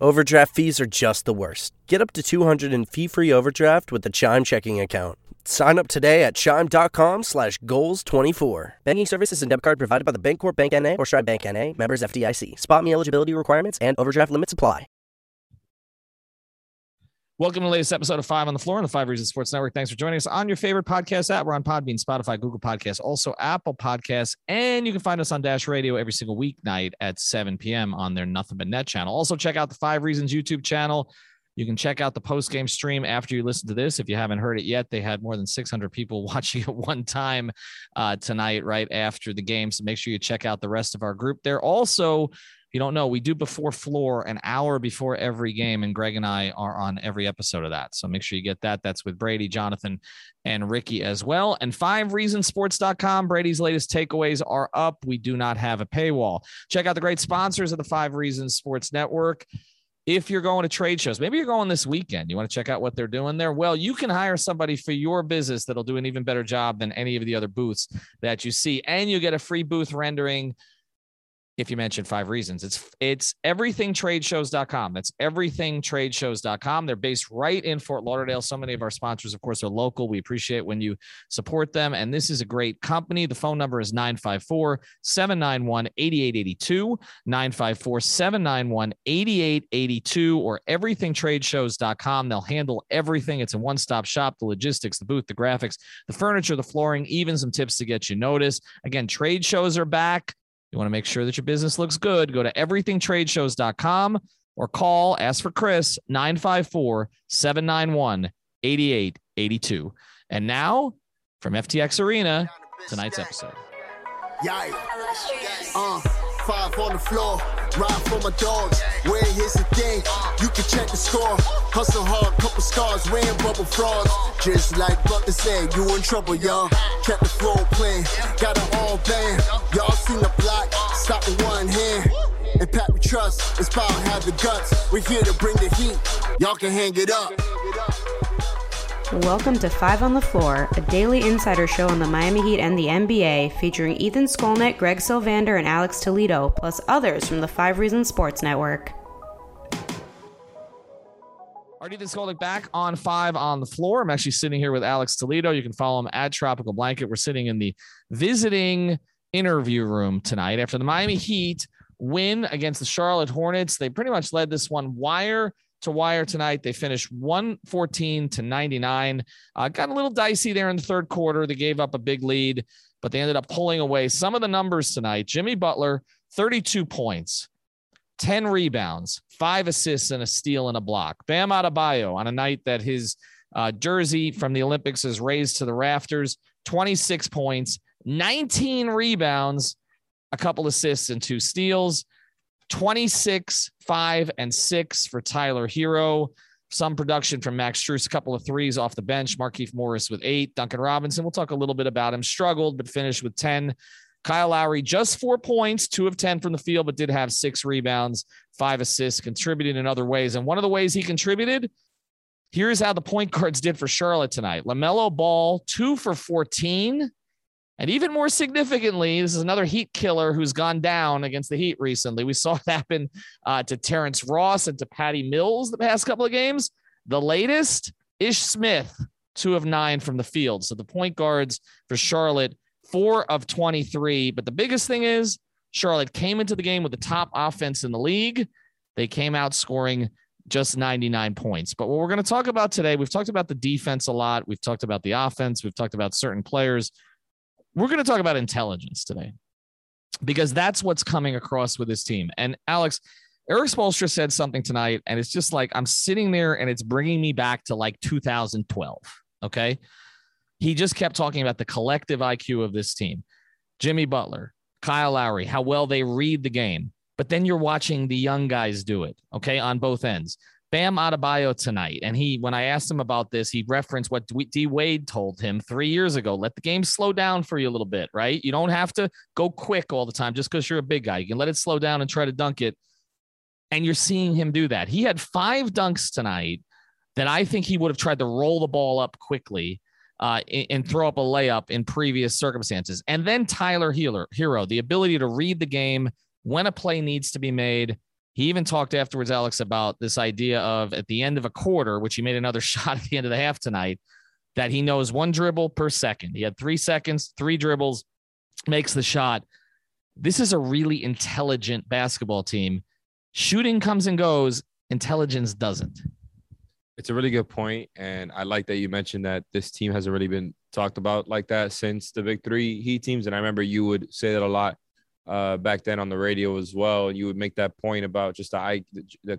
Overdraft fees are just the worst. Get up to $200 in fee-free overdraft with the Chime checking account. Sign up today at Chime.com/goals24. Banking services and debit card provided by the Bancorp Bank N.A. or Stripe Bank N.A. Members FDIC. Spot me eligibility requirements and overdraft limits apply. Welcome to the latest episode of Five on the Floor on the Five Reasons Sports Network. Thanks for joining us on your favorite podcast app. We're on Podbean, Spotify, Google Podcasts, also Apple Podcasts. And you can find us on Dash Radio every single weeknight at 7 p.m. on their Nothing But Net channel. Also, check out the Five Reasons YouTube channel. You can check out the post-game stream after you listen to this. If you haven't heard it yet, they had more than 600 people watching at one time tonight right after the game. So make sure you check out the rest of our group there. Also, if you don't know, we do Before Floor an hour before every game, and Greg and I are on every episode of that. So make sure you get that. That's with Brady, Jonathan, and Ricky as well. And 5ReasonsSports.com, Brady's latest takeaways are up. We do not have a paywall. Check out the great sponsors of the 5 Reasons Sports Network. If you're going to trade shows, maybe you're going this weekend. You want to check out what they're doing there? Well, you can hire somebody for your business that'll do an even better job than any of the other booths that you see. And you get a free booth rendering if you mention 5 Reasons. It's everythingtradeshows.com. That's everythingtradeshows.com. They're based right in Fort Lauderdale. So many of our sponsors, of course, are local. We appreciate when you support them. And this is a great company. The phone number is 954-791-8882, 954-791-8882, or everythingtradeshows.com. They'll handle everything. It's a one-stop shop, the logistics, the booth, the graphics, the furniture, the flooring, even some tips to get you noticed. Again, trade shows are back. You want to make sure that your business looks good. Go to everythingtradeshows.com or call, ask for Chris, 954-791-8882. And now, from FTX Arena, tonight's episode. Yeah. 5 on the floor, ride for my dog. Where here's the thing, you can check the score. Hustle hard, couple scars, wearing bubble frogs. Just like Butler said, you in trouble, y'all. Kept the floor playing, got an all band. Y'all seen the block, stop with one hand. And Pat, we trust, it's power, have the guts. We're here to bring the heat, y'all can hang it up. Welcome to Five on the Floor, a daily insider show on the Miami Heat and the NBA, featuring Ethan Skolnick, Greg Sylvander, and Alex Toledo, plus others from the 5 Reasons Sports Network. Alright, Ethan Skolnick back on Five on the Floor. I'm actually sitting here with Alex Toledo. You can follow him at Tropical Blanket. We're sitting in the visiting interview room tonight after the Miami Heat win against the Charlotte Hornets. They pretty much led this one wire to wire tonight. They finished 114-99. Got a little dicey there in the third quarter. They gave up a big lead, but they ended up pulling away. Some of the numbers tonight: Jimmy Butler, 32 points, 10 rebounds, 5 assists, and a steal and a block. Bam Adebayo, on a night that his jersey from the Olympics is raised to the rafters, 26 points, 19 rebounds, a couple assists, and 2 steals. 26, 5, and 6 for Tyler Herro. Some production from Max Strus, a couple of threes off the bench. Markieff Morris with 8. Duncan Robinson, we'll talk a little bit about him, struggled but finished with 10. Kyle Lowry, just 4 points, 2 of 10 from the field, but did have 6 rebounds, 5 assists, contributed in other ways. And one of the ways he contributed, here's how the point guards did for Charlotte tonight. LaMelo Ball, 2 for 14. And even more significantly, this is another Heat killer who's gone down against the Heat recently. We saw it happen to Terrence Ross and to Patty Mills the past couple of games. The latest, Ish Smith, 2 of 9 from the field. So the point guards for Charlotte, 4 of 23. But the biggest thing is Charlotte came into the game with the top offense in the league. They came out scoring just 99 points. But what we're going to talk about today, we've talked about the defense a lot. We've talked about the offense. We've talked about certain players. We're going to talk about intelligence today because that's what's coming across with this team. And Alex, Erik Spoelstra said something tonight, and it's just like I'm sitting there and it's bringing me back to like 2012, okay? He just kept talking about the collective IQ of this team. Jimmy Butler, Kyle Lowry, how well they read the game. But then you're watching the young guys do it, okay, on both ends. Bam Adebayo tonight, and when I asked him about this, he referenced what D. Wade told him 3 years ago. Let the game slow down for you a little bit, right? You don't have to go quick all the time just because you're a big guy. You can let it slow down and try to dunk it, and you're seeing him do that. He had 5 dunks tonight that I think he would have tried to roll the ball up quickly and throw up a layup in previous circumstances. And then Tyler Herro, the ability to read the game when a play needs to be made. He even talked afterwards, Alex, about this idea of at the end of a quarter, which he made another shot at the end of the half tonight, that he knows one dribble per second. He had 3 seconds, 3 dribbles, makes the shot. This is a really intelligent basketball team. Shooting comes and goes. Intelligence doesn't. It's a really good point, and I like that you mentioned that this team hasn't really been talked about like that since the big three Heat teams, and I remember you would say that a lot back then on the radio as well, and you would make that point about just the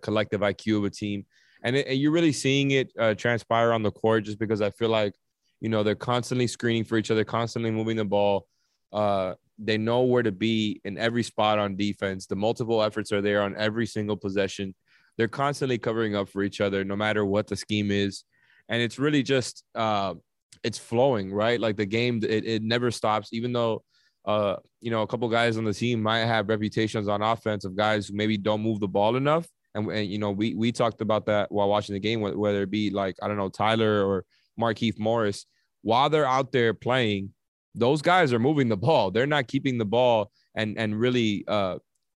collective IQ of a team, and you're really seeing it transpire on the court, just because I feel like, you know, they're constantly screening for each other, constantly moving the ball. They know where to be in every spot on defense. The multiple efforts are there on every single possession. They're constantly covering up for each other, no matter what the scheme is, and it's really just it's flowing, right? Like the game, it never stops, even though. You know, a couple guys on the team might have reputations on offense of guys who maybe don't move the ball enough. And you know, we talked about that while watching the game, whether it be like, I don't know, Tyler or Markieff Morris, while they're out there playing, those guys are moving the ball. They're not keeping the ball and really,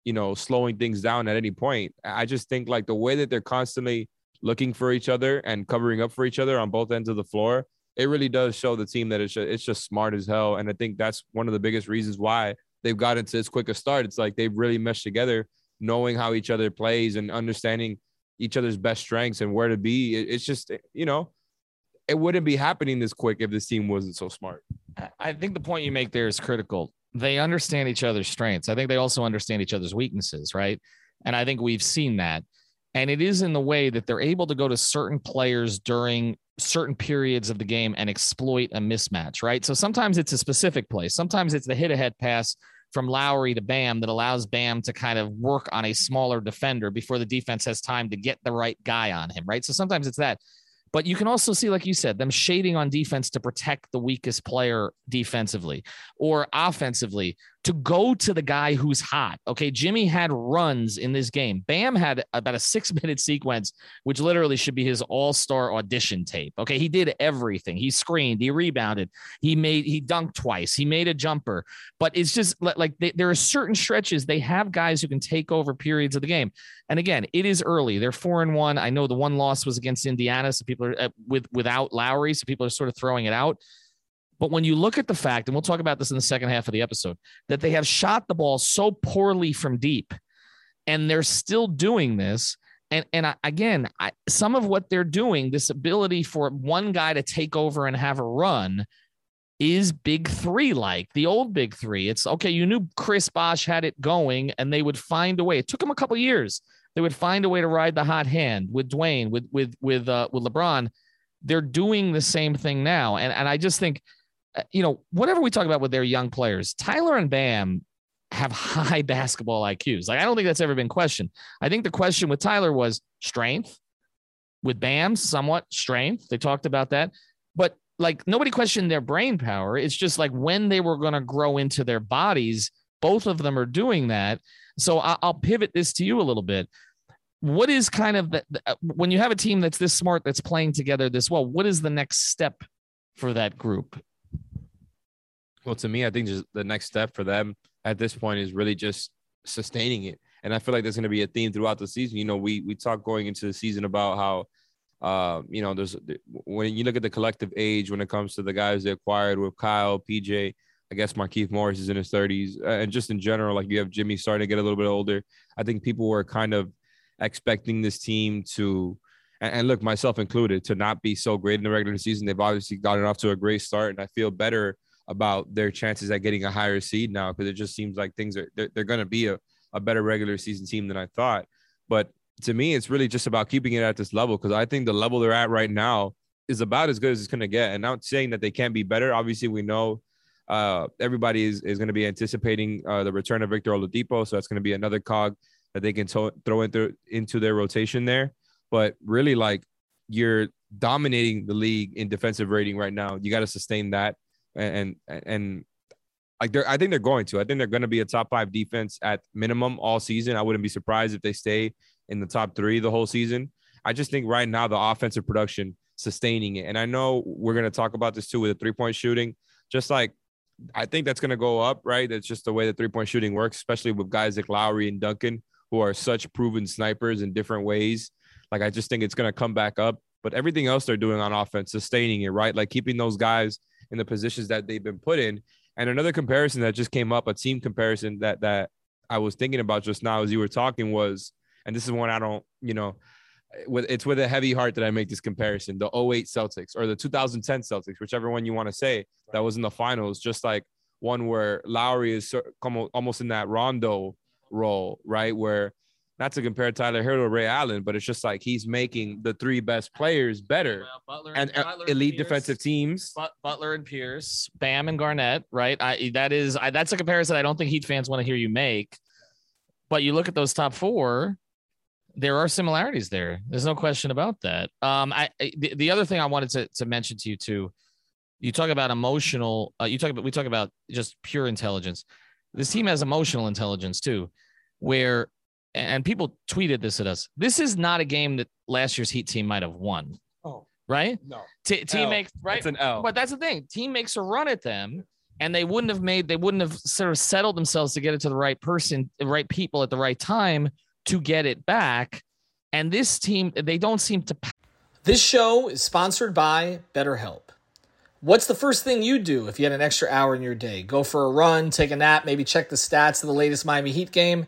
you know, slowing things down at any point. I just think like the way that they're constantly looking for each other and covering up for each other on both ends of the floor, it really does show the team that it's just smart as hell. And I think that's one of the biggest reasons why they've gotten to this quick a start. It's like they've really meshed together, knowing how each other plays and understanding each other's best strengths and where to be. It's just, you know, it wouldn't be happening this quick if this team wasn't so smart. I think the point you make there is critical. They understand each other's strengths. I think they also understand each other's weaknesses, right? And I think we've seen that. And it is in the way that they're able to go to certain players during certain periods of the game and exploit a mismatch, right? So sometimes it's a specific play. Sometimes it's the hit-ahead pass from Lowry to Bam that allows Bam to kind of work on a smaller defender before the defense has time to get the right guy on him, right? So sometimes it's that. But you can also see, like you said, them shading on defense to protect the weakest player defensively or offensively to go to the guy who's hot. Okay, Jimmy had runs in this game. Bam had about a 6-minute sequence, which literally should be his all-star audition tape. Okay, he did everything. He screened, he rebounded, he dunked twice, he made a jumper. But it's just like there are certain stretches. They have guys who can take over periods of the game. And again, it is early. They're 4-1. I know the one loss was against Indiana, so people are without Lowry, so people are sort of throwing it out. But when you look at the fact, and we'll talk about this in the second half of the episode, that they have shot the ball so poorly from deep, and they're still doing this. And some of what they're doing, this ability for one guy to take over and have a run, is big three, like the old big three. It's okay. You knew Chris Bosh had it going, and they would find a way. It took them a couple of years. They would find a way to ride the hot hand with Dwayne, with LeBron. They're doing the same thing now, and I just think. You know, whatever we talk about with their young players, Tyler and Bam have high basketball IQs. Like, I don't think that's ever been questioned. I think the question with Tyler was strength, with Bam, somewhat strength. They talked about that, but like nobody questioned their brain power. It's just like when they were going to grow into their bodies, both of them are doing that. So I'll pivot this to you a little bit. What is kind of when you have a team that's this smart, that's playing together this well, what is the next step for that group? Well, to me, I think just the next step for them at this point is really just sustaining it. And I feel like there's going to be a theme throughout the season. You know, we talked going into the season about how, you know, when you look at the collective age when it comes to the guys they acquired with Kyle, PJ, I guess Markieff Morris is in his 30s. And just in general, like you have Jimmy starting to get a little bit older. I think people were kind of expecting this team to, and look, myself included, to not be so great in the regular season. They've obviously gotten off to a great start, and I feel better about their chances at getting a higher seed now, because it just seems like things are, they're going to be a better regular season team than I thought. But to me, it's really just about keeping it at this level, because I think the level they're at right now is about as good as it's going to get. And not saying that they can't be better. Obviously, we know everybody is going to be anticipating the return of Victor Oladipo, so that's going to be another cog that they can throw into their rotation there. But really, like, you're dominating the league in defensive rating right now. You got to sustain that. And like, I think they're going to. I think they're going to be a top five defense at minimum all season. I wouldn't be surprised if they stay in the top three the whole season. I just think right now the offensive production, sustaining it. And I know we're going to talk about this too with the three-point shooting. Just like, I think that's going to go up, right? That's just the way the three-point shooting works, especially with guys like Lowry and Duncan, who are such proven snipers in different ways. Like, I just think it's going to come back up. But everything else they're doing on offense, sustaining it, right? Like, keeping those guys in the positions that they've been put in. And another comparison that just came up, a team comparison that I was thinking about just now as you were talking was, and this is one I don't, it's with a heavy heart that I make this comparison, the 2008 Celtics or the 2010 Celtics, whichever one you want to say, that was in the finals, just like one where Lowry is almost in that Rondo role, right? Where, not to compare Tyler Herro to Ray Allen, but it's just like he's making the three best players better. Well, Butler and elite Pierce, defensive teams. Butler and Pierce, Bam and Garnett, right? That's a comparison I don't think Heat fans want to hear you make. But you look at those top four, there are similarities there. There's no question about that. The other thing I wanted to mention to you too, you talk about emotional. We talk about just pure intelligence. This team has emotional intelligence too, where. And people tweeted this at us. This is not a game that last year's Heat team might have won. Oh, right? No. Team makes, right? That's an L. But that's the thing. Team makes a run at them, and they wouldn't have sort of settled themselves to get it to the right person, the right people at the right time to get it back. And this team, they don't seem to. This show is sponsored by BetterHelp. What's the first thing you'd do if you had an extra hour in your day? Go for a run, take a nap, maybe check the stats of the latest Miami Heat game?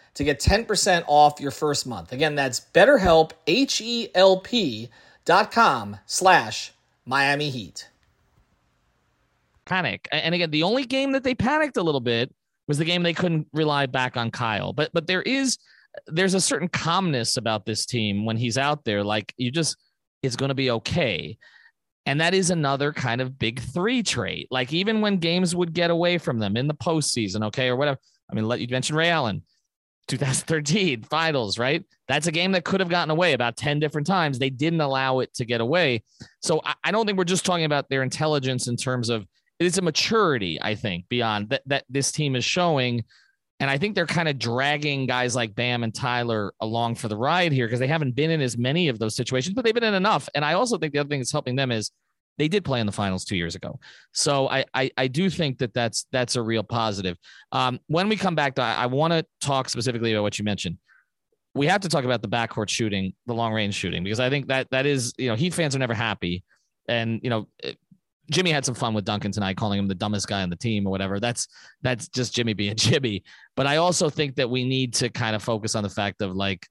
to get 10% off your first month. Again, that's BetterHelp, BetterHelp.com/Miami Heat. Panic. And again, the only game that they panicked a little bit was the game they couldn't rely back on Kyle. But there's a certain calmness about this team when he's out there. Like, it's going to be okay. And that is another kind of big three trait. Like, even when games would get away from them in the postseason, okay, or whatever. I mean, you mentioned Ray Allen. 2013 finals, right? That's a game that could have gotten away about 10 different times. They didn't allow it to get away. So I don't think we're just talking about their intelligence in terms of, it's a maturity, I think, beyond that this team is showing. And I think they're kind of dragging guys like Bam and Tyler along for the ride here because they haven't been in as many of those situations, but they've been in enough. And I also think the other thing that's helping them is they did play in the finals 2 years ago. So I do think that's a real positive. When we come back, I want to talk specifically about what you mentioned. We have to talk about the backcourt shooting, the long range shooting, because I think that is, Heat fans are never happy. And, Jimmy had some fun with Duncan tonight, calling him the dumbest guy on the team or whatever. That's just Jimmy being Jimmy. But I also think that we need to kind of focus on the fact of, like,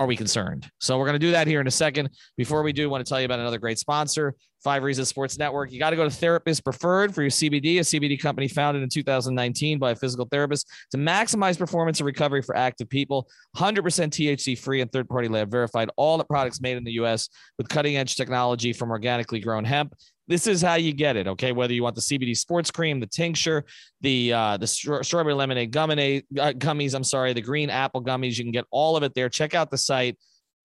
are we concerned? So we're going to do that here in a second. Before we do, I want to tell you about another great sponsor, Five Reasons Sports Network. You got to go to Therapist Preferred for your CBD, a CBD company founded in 2019 by a physical therapist to maximize performance and recovery for active people. 100% THC free and third-party lab verified. All the products made in the U.S. with cutting-edge technology from organically grown hemp. This is how you get it, okay? Whether you want the CBD sports cream, the tincture, the strawberry lemonade gummies, the green apple gummies, you can get all of it there. Check out the site.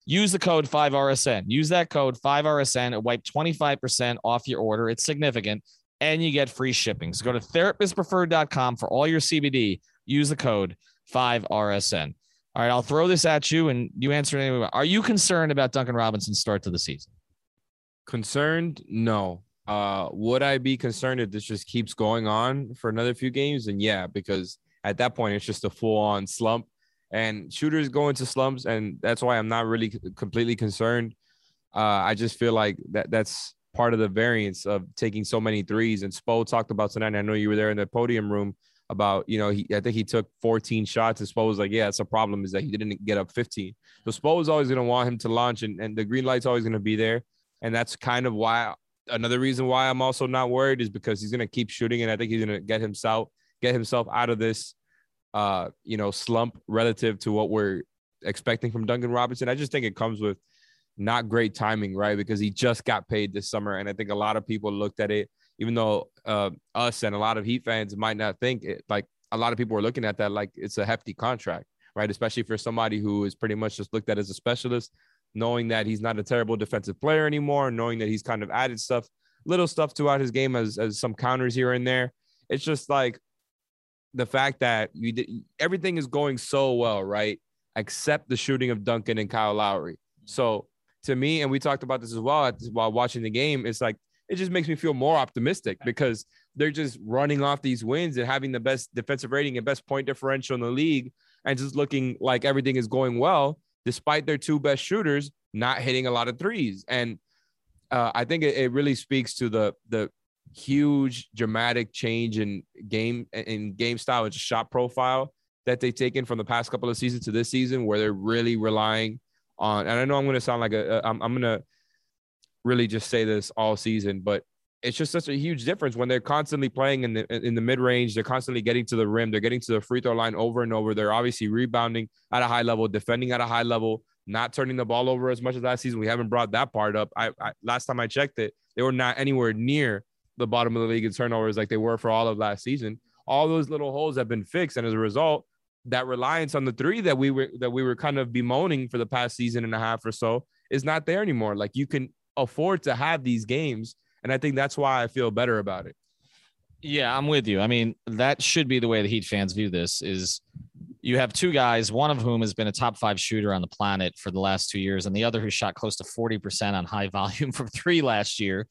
Use the code 5RSN. Use that code 5RSN. It wipes 25% off your order. It's significant, and you get free shipping. So go to therapistpreferred.com for all your CBD. Use the code 5RSN. All right, I'll throw this at you, and you answer it anyway. Are you concerned about Duncan Robinson's start to the season? Concerned? No. Would I be concerned if this just keeps going on for another few games? And yeah, because at that point, it's just a full-on slump. And shooters go into slumps, and that's why I'm not really completely concerned. I just feel like that's part of the variance of taking so many threes. And Spo talked about tonight, and I know you were there in the podium room, about, you know, I think he took 14 shots. And Spo was like, yeah, that's a problem, is that he didn't get up 15. So Spo is always going to want him to launch, and the green light's always going to be there. And that's kind of why – another reason why I'm also not worried is because he's going to keep shooting, and I think he's going to get himself out of this, slump relative to what we're expecting from Duncan Robinson. I just think it comes with not great timing, right, because he just got paid this summer, and I think a lot of people looked at it, even though us and a lot of Heat fans might not think it. Like, a lot of people were looking at that like it's a hefty contract, right, especially for somebody who is pretty much just looked at as a specialist, knowing that he's not a terrible defensive player anymore, knowing that he's kind of added stuff, little stuff throughout his game as some counters here and there. It's just like the fact that everything is going so well, right, except the shooting of Duncan and Kyle Lowry. So to me, and we talked about this as well while watching the game, it's like it just makes me feel more optimistic because they're just running off these wins and having the best defensive rating and best point differential in the league and just looking like everything is going well, despite their two best shooters not hitting a lot of threes. And I think it really speaks to the huge dramatic change in game style and shot profile that they've taken from the past couple of seasons to this season, where they're really relying on, and I know I'm going to sound like I'm going to really just say this all season, but it's just such a huge difference when they're constantly playing in the mid-range. They're constantly getting to the rim. They're getting to the free throw line over and over. They're obviously rebounding at a high level, defending at a high level, not turning the ball over as much as last season. We haven't brought that part up. I last time I checked it, they were not anywhere near the bottom of the league in turnovers like they were for all of last season. All those little holes have been fixed, and as a result, that reliance on the three that we were kind of bemoaning for the past season and a half or so is not there anymore. Like, you can afford to have these games. And I think that's why I feel better about it. Yeah, I'm with you. I mean, that should be the way the Heat fans view this, is you have two guys, one of whom has been a top five shooter on the planet for the last 2 years, and the other who shot close to 40% on high volume from three last year,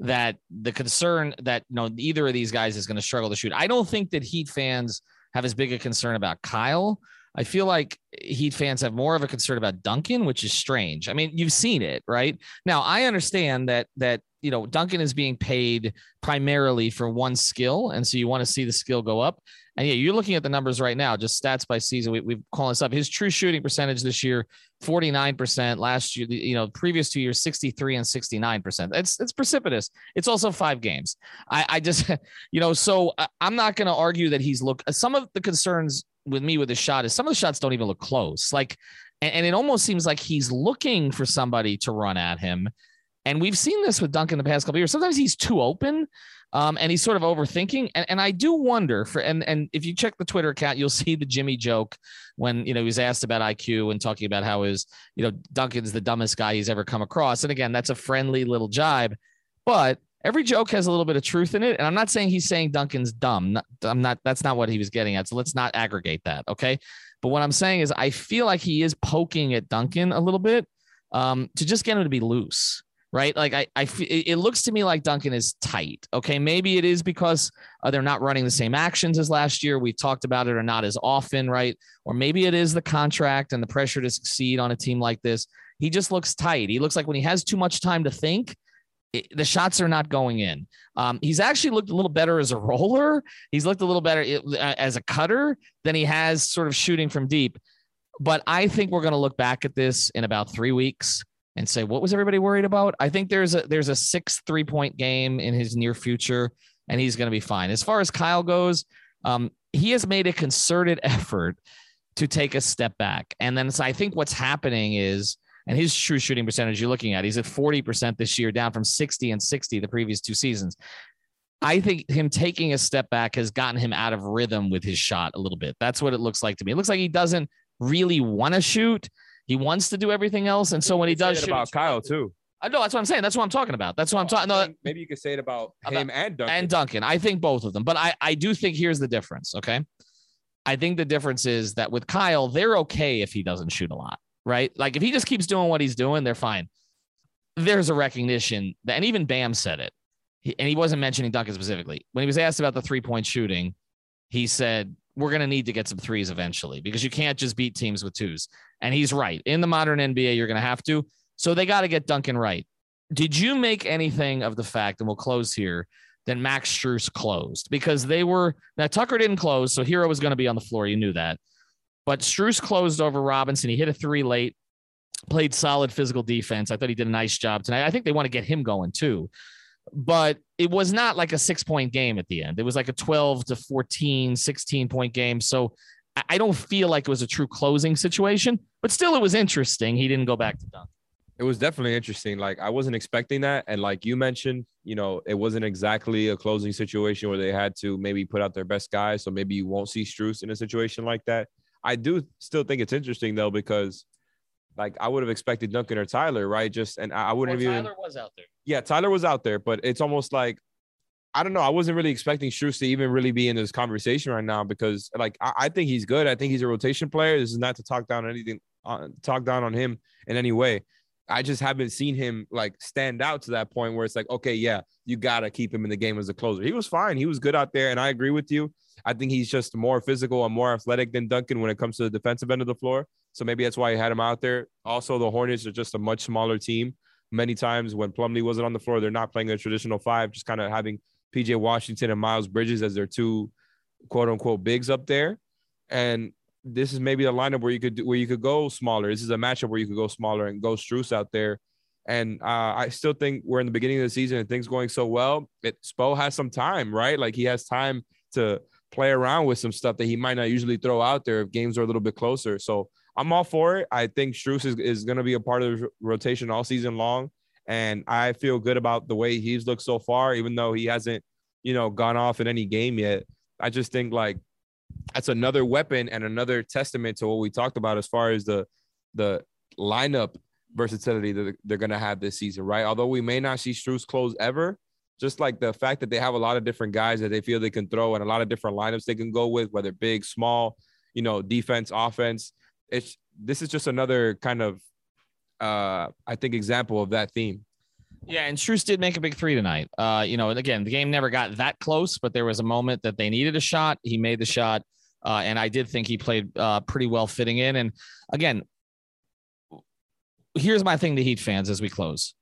that the concern that, you know, either of these guys is going to struggle to shoot. I don't think that Heat fans have as big a concern about Kyle. I feel like Heat fans have more of a concern about Duncan, which is strange. I mean, you've seen it, right? Now, I understand that you know, Duncan is being paid primarily for one skill, and so you want to see the skill go up. And yeah, you're looking at the numbers right now, just stats by season. We've calling this up. His true shooting percentage this year, 49%. Last year, you know, previous 2 years, 63 and 69%. It's precipitous. It's also 5 games. I just, you know, so I'm not going to argue that he's look. Some of the concerns with me with his shot is some of the shots don't even look close. Like, and it almost seems like he's looking for somebody to run at him. And we've seen this with Duncan the past couple of years. Sometimes he's too open, and he's sort of overthinking. And I do wonder and if you check the Twitter account, you'll see the Jimmy joke when, you know, he was asked about IQ and talking about how his, you know, Duncan's the dumbest guy he's ever come across. And again, that's a friendly little jibe, but every joke has a little bit of truth in it. And I'm not saying he's saying Duncan's dumb. That's not what he was getting at. So let's not aggregate that. Okay. But what I'm saying is I feel like he is poking at Duncan a little bit, to just get him to be loose. Right. Like it looks to me like Duncan is tight. OK, maybe it is because they're not running the same actions as last year. We've talked about it, or not as often. Right. Or maybe it is the contract and the pressure to succeed on a team like this. He just looks tight. He looks like when he has too much time to think, the shots are not going in. He's actually looked a little better as a roller. He's looked a little better as a cutter than he has sort of shooting from deep. But I think we're going to look back at this in about 3 weeks and say, what was everybody worried about? I think there's a 6 3-point game in his near future, and he's going to be fine. As far as Kyle goes, he has made a concerted effort to take a step back. And then I think what's happening is And his true shooting percentage you're looking at, he's at 40% this year, down from 60 and 60 the previous two seasons. I think him taking a step back has gotten him out of rhythm with his shot a little bit. That's what it looks like to me. It looks like he doesn't really want to shoot. He wants to do everything else. And so when he does shoot, about Kyle too. I know that's what I'm saying. That's what I'm talking about. That's what I'm talking about. Maybe you could say it about him and Duncan. And Duncan. I think both of them. But I do think here's the difference, okay? I think the difference is that with Kyle, they're okay if he doesn't shoot a lot, right? Like if he just keeps doing what he's doing, they're fine. There's a recognition that, and even Bam said it, and he wasn't mentioning Duncan specifically. When he was asked about the three-point shooting, he said, we're going to need to get some threes eventually because you can't just beat teams with twos. And he's right. In the modern NBA, you're going to have to. So they got to get Duncan right. Did you make anything of the fact, and we'll close here, that Max Strus closed? Because they were – now, Tucker didn't close, so Herro was going to be on the floor. You knew that. But Strus closed over Robinson. He hit a three late, played solid physical defense. I thought he did a nice job tonight. I think they want to get him going too. But it was not like a 6-point game at the end. It was like a 12 to 14, 16-point game. So I don't feel like it was a true closing situation. But still, it was interesting. He didn't go back to Duncan. It was definitely interesting. Like, I wasn't expecting that. And like you mentioned, you know, it wasn't exactly a closing situation where they had to maybe put out their best guys. So maybe you won't see Strus in a situation like that. I do still think it's interesting, though, because, like, I would have expected Duncan or Tyler, right? Tyler was out there. Yeah, Tyler was out there. But it's almost like, I don't know. I wasn't really expecting Strus to even really be in this conversation right now because, like, I think he's good. I think he's a rotation player. This is not to talk down on him in any way. I just haven't seen him like stand out to that point where it's like, okay, yeah, you got to keep him in the game as a closer. He was fine. He was good out there. And I agree with you. I think he's just more physical and more athletic than Duncan when it comes to the defensive end of the floor. So maybe that's why he had him out there. Also, the Hornets are just a much smaller team. Many times when Plumlee wasn't on the floor, they're not playing a traditional five, just kind of having PJ Washington and Miles Bridges as their two quote unquote bigs up there. And this is maybe a lineup where you could go smaller. This is a matchup where you could go smaller and go Strus out there. And I still think we're in the beginning of the season and things going so well. Spo has some time, right? Like he has time to play around with some stuff that he might not usually throw out there if games are a little bit closer. So I'm all for it. I think Strus is going to be a part of the rotation all season long. And I feel good about the way he's looked so far, even though he hasn't, you know, gone off in any game yet. I just think like, that's another weapon and another testament to what we talked about as far as the lineup versatility that they're going to have this season, right? Although we may not see Strus close ever, just like the fact that they have a lot of different guys that they feel they can throw and a lot of different lineups they can go with, whether big, small, you know, defense, offense. This is just another kind of, I think, example of that theme. Yeah, and Strus did make a big three tonight. You know, and again, the game never got that close, but there was a moment that they needed a shot. He made the shot, and I did think he played pretty well fitting in. And again, here's my thing to Heat fans as we close.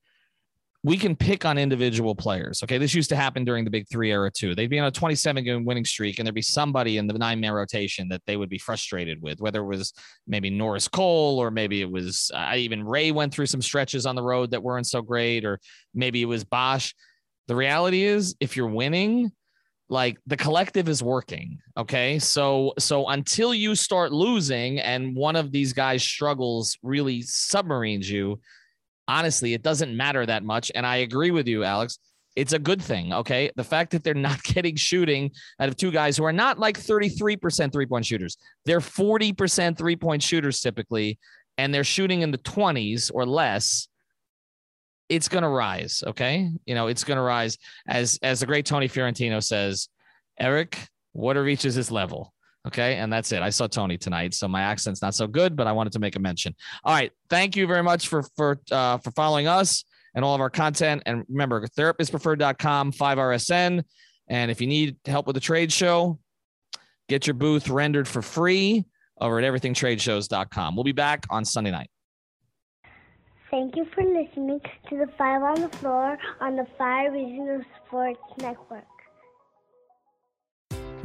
We can pick on individual players, okay? This used to happen during the Big Three era, too. They'd be on a 27-game winning streak, and there'd be somebody in the 9-man rotation that they would be frustrated with, whether it was maybe Norris Cole or maybe it was even Ray went through some stretches on the road that weren't so great, or maybe it was Bosh. The reality is, if you're winning, like, the collective is working, okay? So until you start losing and one of these guys' struggles really submarines you, honestly, it doesn't matter that much. And I agree with you, Alex. It's a good thing, okay? The fact that they're not getting shooting out of two guys who are not like 33% three-point shooters. They're 40% three-point shooters typically, and they're shooting in the 20s or less. It's going to rise, okay? You know, it's going to rise. As the great Tony Fiorentino says, Erik, water reaches its level. Okay, and that's it. I saw Tony tonight, so my accent's not so good, but I wanted to make a mention. All right, thank you very much for following us and all of our content. And remember, therapistpreferred.com, 5RSN. And if you need help with the trade show, get your booth rendered for free over at everythingtradeshows.com. We'll be back on Sunday night. Thank you for listening to the Five on the Floor on the Five Regional Sports Network.